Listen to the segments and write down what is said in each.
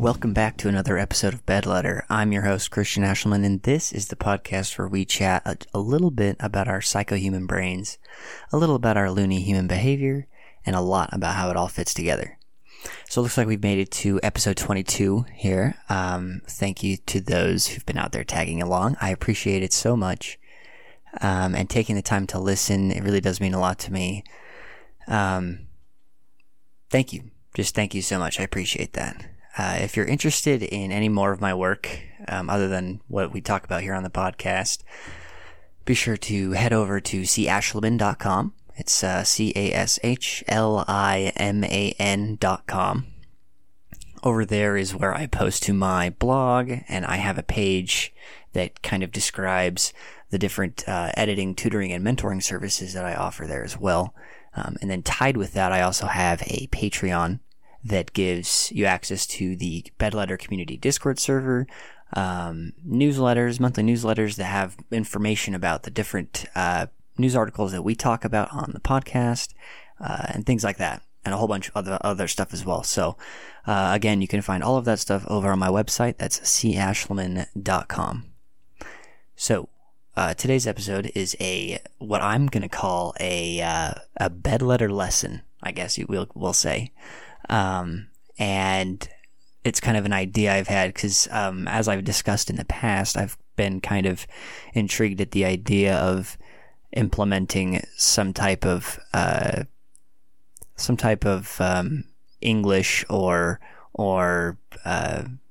Welcome back to another episode of Bed Letter. I'm your host, Christian Ashelman, and this is the podcast where we chat a little bit about our psychohuman brains, a little about our loony human behavior, and a lot about how it all fits together. So it looks like we've made it to episode 22 here. Thank you to those who've been out there tagging along. I appreciate it so much. And taking the time to listen, it really does mean a lot to me. Thank you. Just thank you so much. I appreciate that. If you're interested in any more of my work, other than what we talk about here on the podcast, be sure to head over to cashliman.com. It's cashliman.com. Over there is where I post to my blog, and I have a page that kind of describes the different editing, tutoring, and mentoring services that I offer there as well. And then tied with that, I also have a Patreon that gives you access to the Bed Letter community Discord server, newsletters, monthly newsletters that have information about the different news articles that we talk about on the podcast, and things like that, and a whole bunch of other stuff as well. So again, you can find all of that stuff over on my website. That's cashliman.com. So today's episode is what I'm going to call a Bed Letter lesson, I guess you will say. And it's kind of an idea I've had because, as I've discussed in the past, I've been kind of intrigued at the idea of implementing some type of English or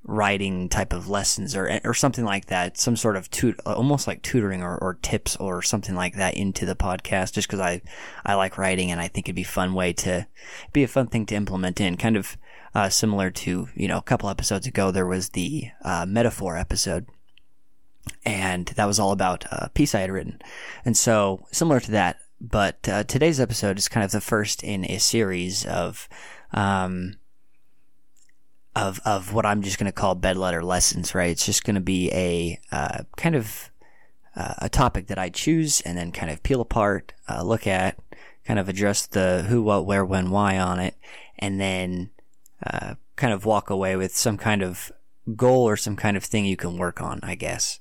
writing type of lessons or something like that, some sort of almost like tutoring or tips or something like that into the podcast, just because I like writing and I think it'd be a fun thing to implement in, kind of similar to, a couple episodes ago there was the metaphor episode, and that was all about a piece I had written, and so similar to that, but today's episode is kind of the first in a series of what I'm just going to call Bed Letter lessons, right? It's just going to be a topic that I choose and then kind of peel apart, look at, kind of address the who, what, where, when, why on it, and then kind of walk away with some kind of goal or some kind of thing you can work on, I guess,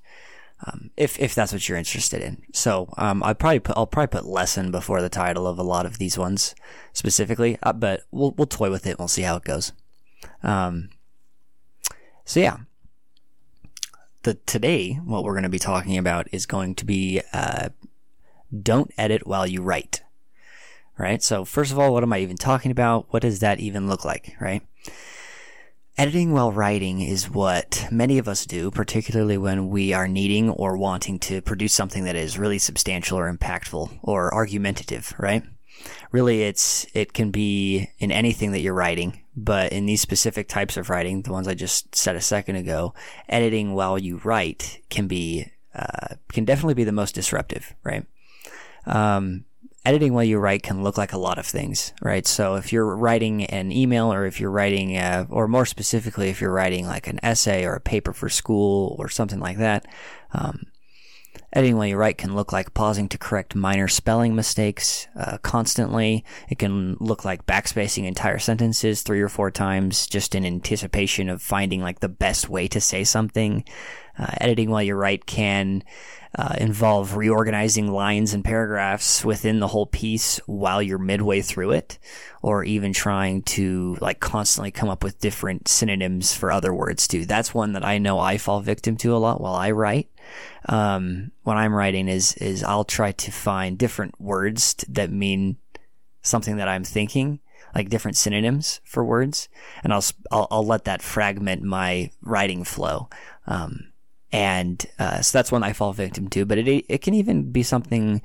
if that's what you're interested in. So I'll probably put lesson before the title of a lot of these ones specifically, but we'll toy with it. We'll see how it goes. So yeah, today what we're going to be talking about is going to be, don't edit while you write, right? So first of all, what am I even talking about? What does that even look like, right? Editing while writing is what many of us do, particularly when we are needing or wanting to produce something that is really substantial or impactful or argumentative, right? Really, it can be in anything that you're writing, but in these specific types of writing, the ones I just said a second ago, editing while you write can definitely be the most disruptive, right? Editing while you write can look like a lot of things, right? So if you're writing an email, or if you're writing, or more specifically, if you're writing like an essay or a paper for school or something like that, editing while you write can look like pausing to correct minor spelling mistakes constantly. It can look like backspacing entire sentences 3 or 4 times just in anticipation of finding like the best way to say something. Editing while you write can involve reorganizing lines and paragraphs within the whole piece while you're midway through it, or even trying to like constantly come up with different synonyms for other words too. That's one that I know I fall victim to a lot while I write. When I'm writing is I'll try to find different words that mean something that I'm thinking, like different synonyms for words, and I'll let that fragment my writing flow. So that's one I fall victim to, but it can even be something,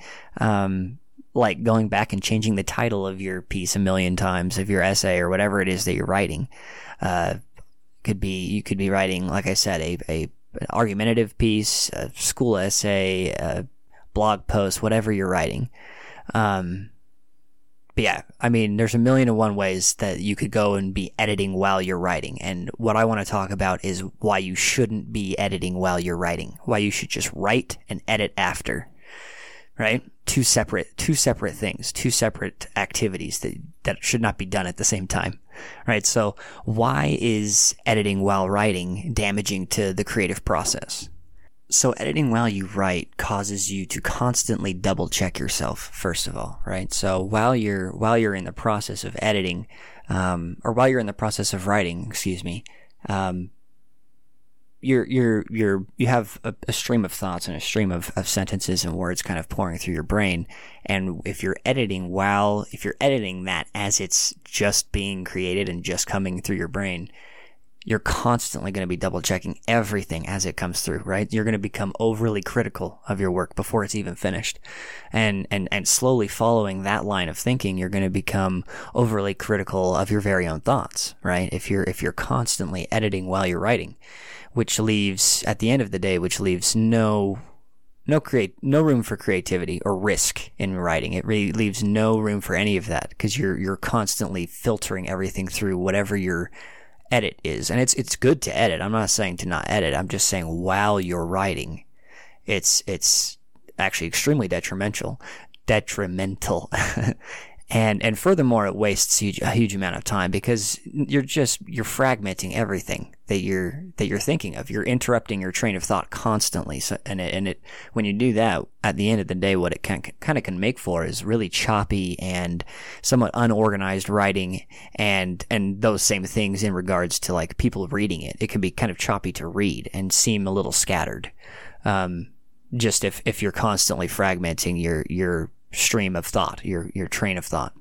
like going back and changing the title of your piece 1 million times, of your essay or whatever it is that you're writing. You could be writing, like I said, an argumentative piece, a school essay, a blog post, whatever you're writing. But yeah, I mean, there's 1,000,001 ways that you could go and be editing while you're writing. And what I want to talk about is why you shouldn't be editing while you're writing, why you should just write and edit after. right? Two separate things, two separate activities that should not be done at the same time, right? So why is editing while writing damaging to the creative process? So editing while you write causes you to constantly double check yourself, first of all, right? So while you're in the process of editing, or while you're in the process of writing, you have a stream of thoughts and a stream of sentences and words kind of pouring through your brain. And if you're editing that as it's just being created and just coming through your brain, you're constantly going to be double checking everything as it comes through, right? You're going to become overly critical of your work before it's even finished. And slowly following that line of thinking, you're going to become overly critical of your very own thoughts, right? If you're constantly editing while you're writing, which leaves no room for creativity or risk in writing. It really leaves no room for any of that because you're constantly filtering everything through whatever your edit is. And it's good to edit. I'm not saying to not edit. I'm just saying while you're writing, it's actually extremely detrimental. And furthermore, it wastes a huge amount of time because you're fragmenting everything that you're thinking of. You're interrupting your train of thought constantly. So, and it when you do that, at the end of the day, what it can make for is really choppy and somewhat unorganized writing, and those same things in regards to like people reading it. It can be kind of choppy to read and seem a little scattered. Just if you're constantly fragmenting your stream of thought, your train of thought.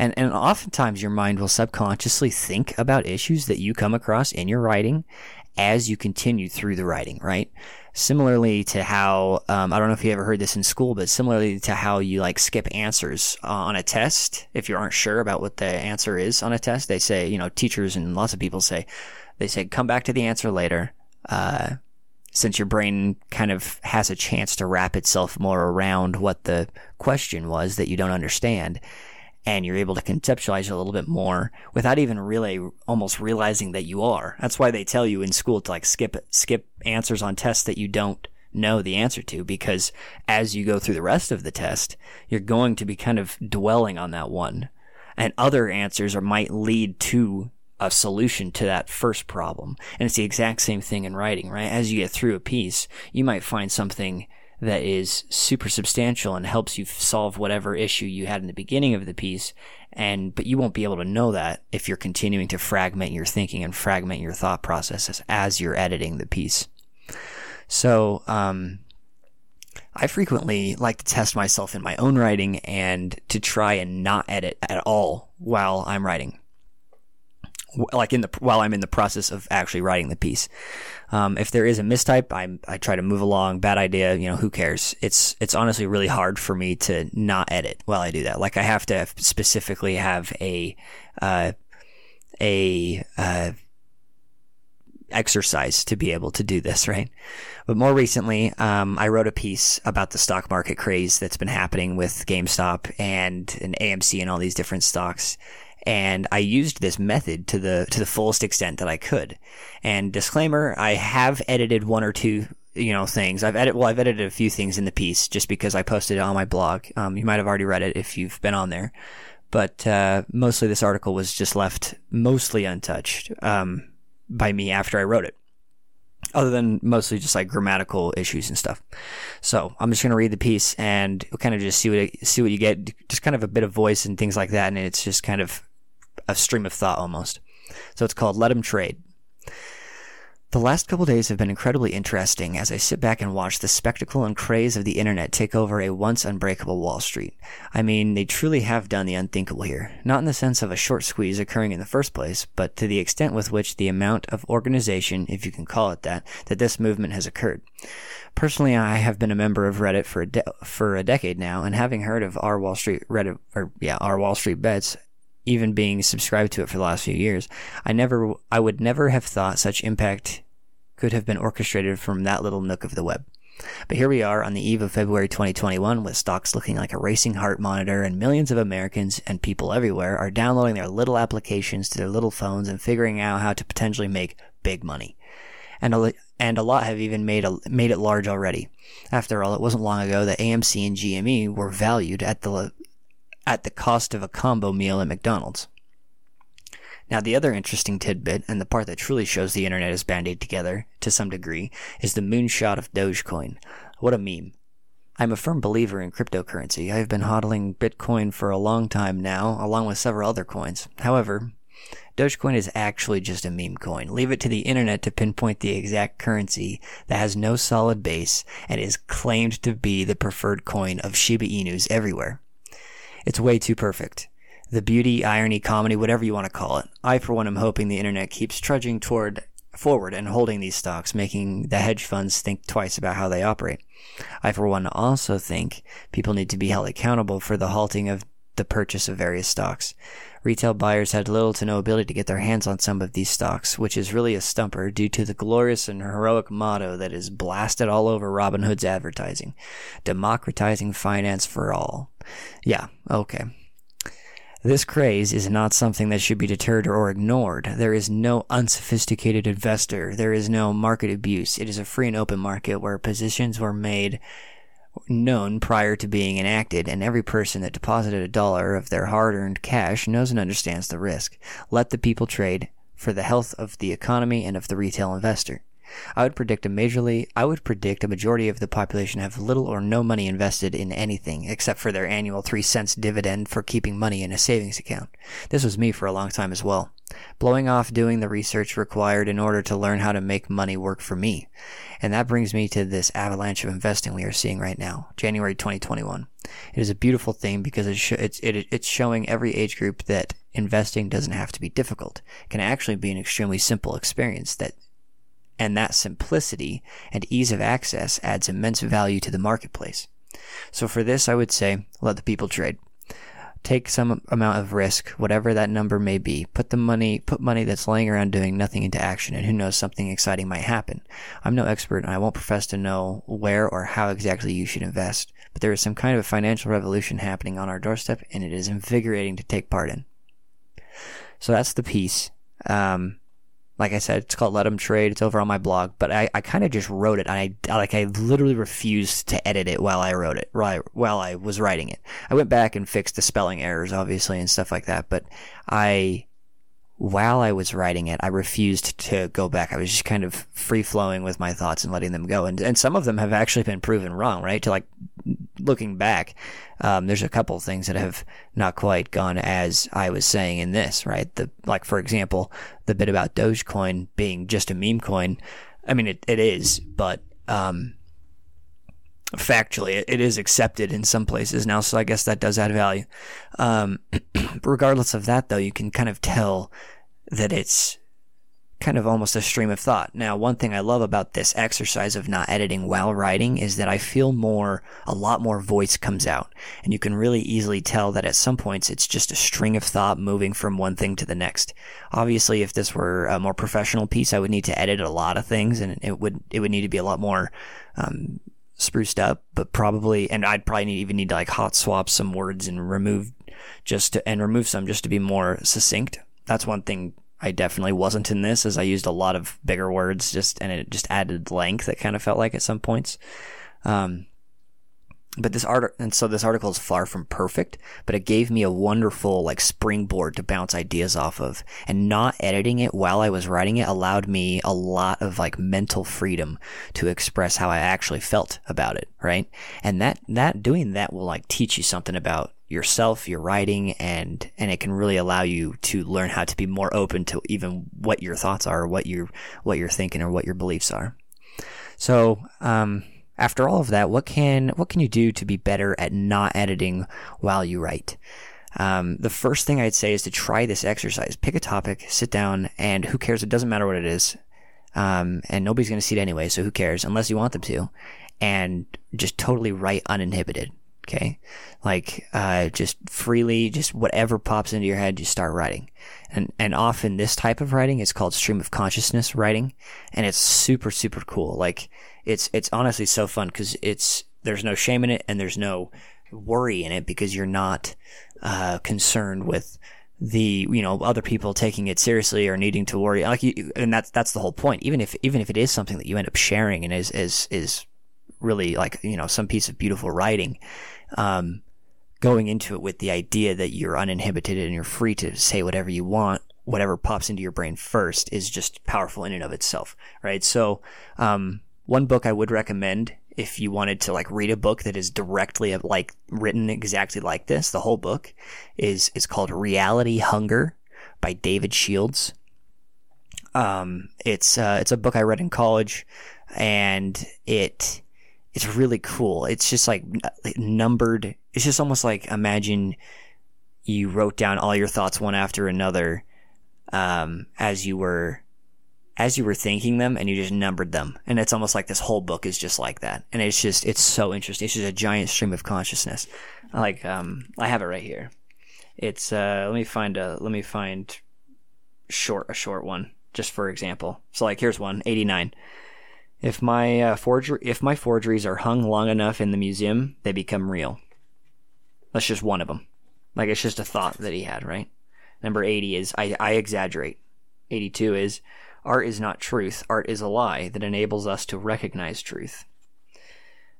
And oftentimes your mind will subconsciously think about issues that you come across in your writing as you continue through the writing, right? Similarly to how, I don't know if you ever heard this in school, but similarly to how you like skip answers on a test. If you aren't sure about what the answer is on a test, they say, teachers and lots of people say, come back to the answer later. Since your brain kind of has a chance to wrap itself more around what the question was that you don't understand, and you're able to conceptualize a little bit more without even really almost realizing that you are. That's why they tell you in school to like skip answers on tests that you don't know the answer to, because as you go through the rest of the test, you're going to be kind of dwelling on that one, and other answers might lead to a solution to that first problem. And it's the exact same thing in writing, right? As you get through a piece, you might find something that is super substantial and helps you solve whatever issue you had in the beginning of the piece, but you won't be able to know that if you're continuing to fragment your thinking and fragment your thought processes as you're editing the piece. So, I frequently like to test myself in my own writing and to try and not edit at all while I'm writing. Like while I'm in the process of actually writing the piece, if there is a mistype, I try to move along. Bad idea, who cares? It's honestly really hard for me to not edit while I do that. Like I have to specifically have a exercise to be able to do this, right? But more recently, I wrote a piece about the stock market craze that's been happening with GameStop and AMC and all these different stocks. And I used this method to the fullest extent that I could. And disclaimer, I have edited one or two, things. I've edited a few things in the piece just because I posted it on my blog. You might have already read it if you've been on there. But mostly this article was just left mostly untouched by me after I wrote it, other than mostly just like grammatical issues and stuff. So I'm just going to read the piece and kind of just see what you get, just kind of a bit of voice and things like that. And it's just kind of a stream of thought almost. So it's called Let 'Em Trade. The last couple days have been incredibly interesting as I sit back and watch the spectacle and craze of the internet take over a once unbreakable Wall Street. I mean, they truly have done the unthinkable here. Not in the sense of a short squeeze occurring in the first place, but to the extent with which the amount of organization, if you can call it that this movement has occurred. Personally, I have been a member of Reddit for a decade now, and having heard of r/WallStreetBets, even being subscribed to it for the last few years, I would never have thought such impact could have been orchestrated from that little nook of the web. But here we are on the eve of February 2021 with stocks looking like a racing heart monitor, and millions of Americans and people everywhere are downloading their little applications to their little phones and figuring out how to potentially make big money. and a lot have even made it large already. After all, it wasn't long ago that AMC and GME were valued at the cost of a combo meal at McDonald's. Now, the other interesting tidbit, and the part that truly shows the internet is banded together to some degree, is the moonshot of Dogecoin. What a meme. I'm a firm believer in cryptocurrency. I've been hodling Bitcoin for a long time now, along with several other coins. However, Dogecoin is actually just a meme coin. Leave it to the internet to pinpoint the exact currency that has no solid base and is claimed to be the preferred coin of Shiba Inus everywhere. It's way too perfect. The beauty, irony, comedy, whatever you want to call it. I, for one, am hoping the internet keeps trudging forward and holding these stocks, making the hedge funds think twice about how they operate. I, for one, also think people need to be held accountable for the halting of the purchase of various stocks. Retail buyers had little to no ability to get their hands on some of these stocks, which is really a stumper due to the glorious and heroic motto that is blasted all over Robin Hood's advertising, democratizing finance for all. Yeah, okay. This craze is not something that should be deterred or ignored. There is no unsophisticated investor. There is no market abuse. It is a free and open market where positions were made known prior to being enacted, and every person that deposited $1 of their hard-earned cash knows and understands the risk. Let the people trade for the health of the economy and of the retail investor. I would predict a majority of the population have little or no money invested in anything except for their annual 3 cents dividend for keeping money in a savings account. This was me for a long time as well, blowing off doing the research required in order to learn how to make money work for me. And that brings me to this avalanche of investing we are seeing right now, January 2021. It is a beautiful thing because it's showing every age group that investing doesn't have to be difficult. It can actually be an extremely simple experience that simplicity and ease of access adds immense value to the marketplace. So for this, I would say, let the people trade. Take some amount of risk, whatever that number may be. Put money that's laying around doing nothing into action, and who knows, something exciting might happen. I'm no expert, and I won't profess to know where or how exactly you should invest, but there is some kind of a financial revolution happening on our doorstep, and it is invigorating to take part in. So that's the piece. Like I said, it's called Let 'em Trade. It's over on my blog, but I kind of just wrote it. I literally refused to edit it while I wrote it, while I was writing it. I went back and fixed the spelling errors, obviously, and stuff like that, but while I was writing it, I refused to go back. I was just kind of free-flowing with my thoughts and letting them go. And some of them have actually been proven wrong, right? To, like, looking back, there's a couple of things that have not quite gone as I was saying in this, right? Like, for example, the bit about Dogecoin being just a meme coin. I mean, it is, but factually, it is accepted in some places now, so I guess that does add value. Regardless of that, though, you can kind of tell that it's kind of almost a stream of thought. Now, one thing I love about this exercise of not editing while writing is that I feel a lot more voice comes out, and you can really easily tell that at some points it's just a string of thought moving from one thing to the next. Obviously, if this were a more professional piece, I would need to edit a lot of things, and it would need to be a lot more spruced up, but I'd probably need to like hot swap some words and remove some just to be more succinct. That's one thing I definitely wasn't in this, as I used a lot of bigger words and it just added length that kind of felt like at some points. But this article is far from perfect, but it gave me a wonderful like springboard to bounce ideas off of, and not editing it while I was writing it allowed me a lot of like mental freedom to express how I actually felt about it, right? And that doing that will like teach you something about yourself, your writing, and it can really allow you to learn how to be more open to even what your thoughts are, or what you're thinking, or what your beliefs are. So, after all of that, what can you do to be better at not editing while you write? The first thing I'd say is to try this exercise. Pick a topic, sit down, and who cares? It doesn't matter what it is. And nobody's going to see it anyway, so who cares? Unless you want them to. And just totally write uninhibited. Okay? Like, just freely, just whatever pops into your head, you start writing. And often this type of writing is called stream of consciousness writing. And it's super, super cool. Like, it's honestly so fun because there's no shame in it and there's no worry in it because you're not concerned with the, you know, other people taking it seriously or needing to worry. Like, you, and that's the whole point. Even if it is something that you end up sharing and is really, like, you know, some piece of beautiful writing, going into it with the idea that you're uninhibited and you're free to say whatever you want, whatever pops into your brain first, is just powerful in and of itself, right? So, one book I would recommend, if you wanted to, like, read a book that is directly, like, written exactly like this, the whole book is called Reality Hunger by David Shields. It's a book I read in college, and it's really cool. It's just like numbered. It's just almost like, imagine you wrote down all your thoughts one after another, as you were thinking them, and you just numbered them. And it's almost like this whole book is just like that. And it's so interesting. It's just a giant stream of consciousness. Like, I have it right here. It's, let me find a short one, just for example. So, like, here's one, 89. If my forgeries are hung long enough in the museum, they become real. That's just one of them. Like, it's just a thought that he had, right? Number 80 is, I exaggerate. 82 is, art is not truth. Art is a lie that enables us to recognize truth.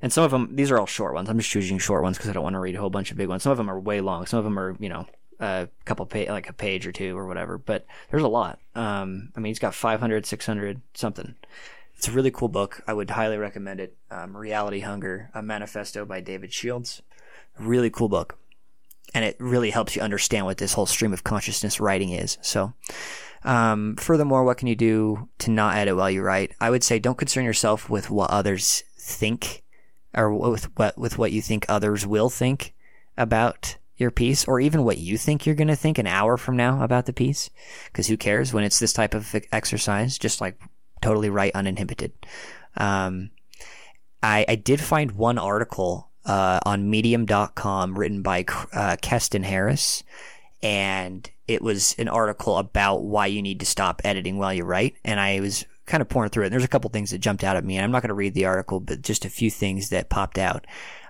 And some of them, these are all short ones. I'm just choosing short ones because I don't want to read a whole bunch of big ones. Some of them are way long. Some of them are, you know, a couple page, like a page or two or whatever. But there's a lot. I mean, he's got 500, 600, something. It's a really cool book. I would highly recommend it. Reality Hunger, a Manifesto by David Shields. Really cool book. And it really helps you understand what this whole stream of consciousness writing is. So, furthermore, what can you do to not edit while you write? I would say, don't concern yourself with what others think, or with what you think others will think about your piece, or even what you think you're going to think an hour from now about the piece. Because who cares when it's this type of exercise? Just, like, totally write uninhibited. I did find one article on medium.com written by Keston Harris, and it was an article about why you need to stop editing while you write. And I was kind of pouring through it, and there's a couple things that jumped out at me, and I'm not going to read the article, but just a few things that popped out.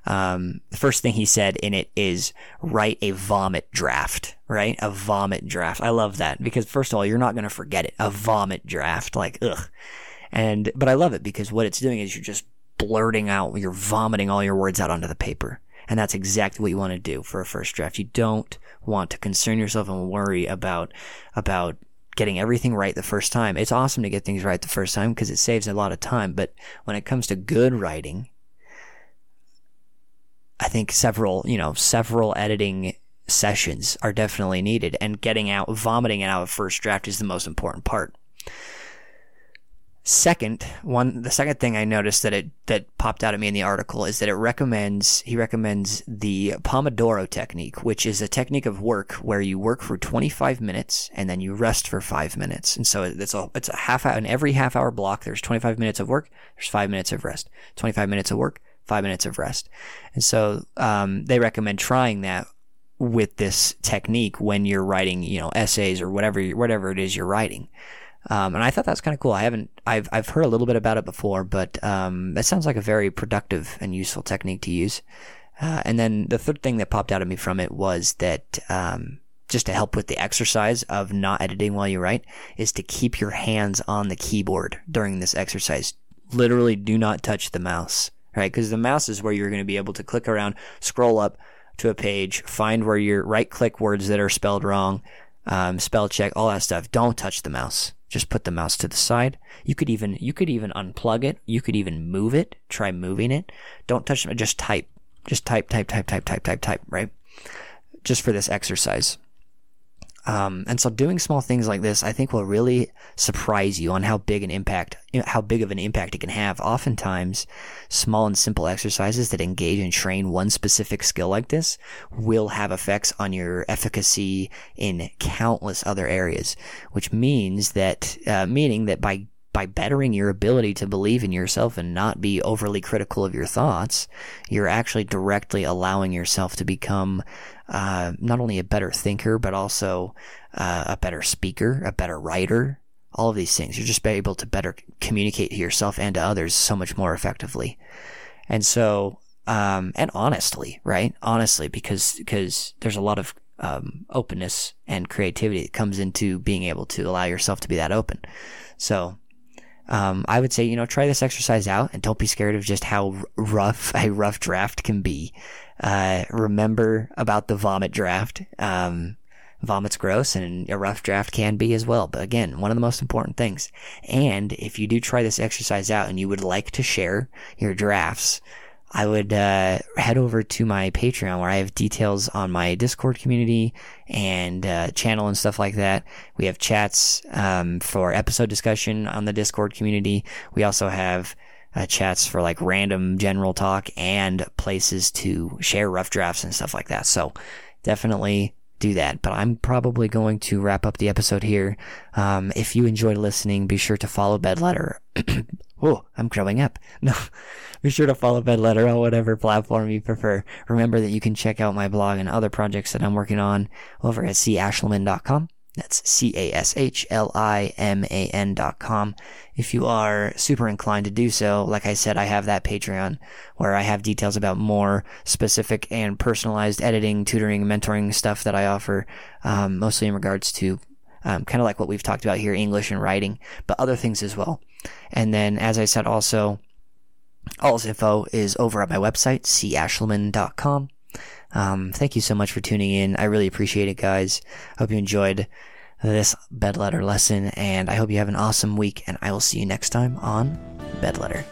The first thing he said in it is, write a vomit draft, right? A vomit draft. I love that, because first of all, you're not going to forget it. A vomit draft, like, ugh. But I love it, because what it's doing is you're just blurting out, you're vomiting all your words out onto the paper. And that's exactly what you want to do for a first draft. You don't want to concern yourself and worry about getting everything right the first time. It's awesome to get things right the first time because it saves a lot of time. But when it comes to good writing, I think several editing sessions are definitely needed, and vomiting out of first draft is the most important part. The second thing I noticed that popped out at me in the article is that he recommends the Pomodoro technique, which is a technique of work where you work for 25 minutes and then you rest for 5 minutes. And so it's a half hour, in every half hour block, there's 25 minutes of work, there's 5 minutes of rest, 25 minutes of work, 5 minutes of rest. And so, they recommend trying that with this technique when you're writing, you know, essays or whatever it is you're writing. And I thought that's kind of cool. I've heard a little bit about it before, but that sounds like a very productive and useful technique to use. And then the third thing that popped out at me from it was that just to help with the exercise of not editing while you write is to keep your hands on the keyboard during this exercise. Literally, do not touch the mouse, right? Because the mouse is where you're going to be able to click around, scroll up to a page, find where your right-click words that are spelled wrong, spell check, all that stuff. Don't touch the mouse. Just put the mouse to the side. You could even unplug it. You could even move it. Try moving it. Don't touch it. Just type. Just type, right? Just for this exercise. And so doing small things like this, I think, will really surprise you on how big of an impact it can have. Oftentimes, small and simple exercises that engage and train one specific skill like this will have effects on your efficacy in countless other areas, which means that, by bettering your ability to believe in yourself and not be overly critical of your thoughts, you're actually directly allowing yourself to become not only a better thinker, but also a better speaker, a better writer, all of these things. You're just able to better communicate to yourself and to others so much more effectively. And so, and honestly, right? Honestly, because there's a lot of openness and creativity that comes into being able to allow yourself to be that open. So I would say, try this exercise out and don't be scared of just how rough a rough draft can be. Remember about the vomit draft. Vomit's gross, and a rough draft can be as well. But again, one of the most important things. And if you do try this exercise out and you would like to share your drafts, I would head over to my Patreon, where I have details on my Discord community and channel and stuff like that. We have chats for episode discussion on the Discord community. We also have chats for like random general talk and places to share rough drafts and stuff like that. So definitely do that. But I'm probably going to wrap up the episode here. If you enjoyed listening, be sure to follow Bed Letter. Oh, I'm growing up. No, be sure to follow Bed Letter on whatever platform you prefer. Remember that you can check out my blog and other projects that I'm working on over at cashliman.com. That's cashliman.com. If you are super inclined to do so, like I said, I have that Patreon where I have details about more specific and personalized editing, tutoring, mentoring stuff that I offer, mostly in regards to kind of like what we've talked about here, English and writing, but other things as well. And then, as I said, also, all this info is over at my website, cashelman.com. Thank you so much for tuning in. I really appreciate it, guys. Hope you enjoyed this Bed Letter lesson, and I hope you have an awesome week, and I will see you next time on Bed Letter.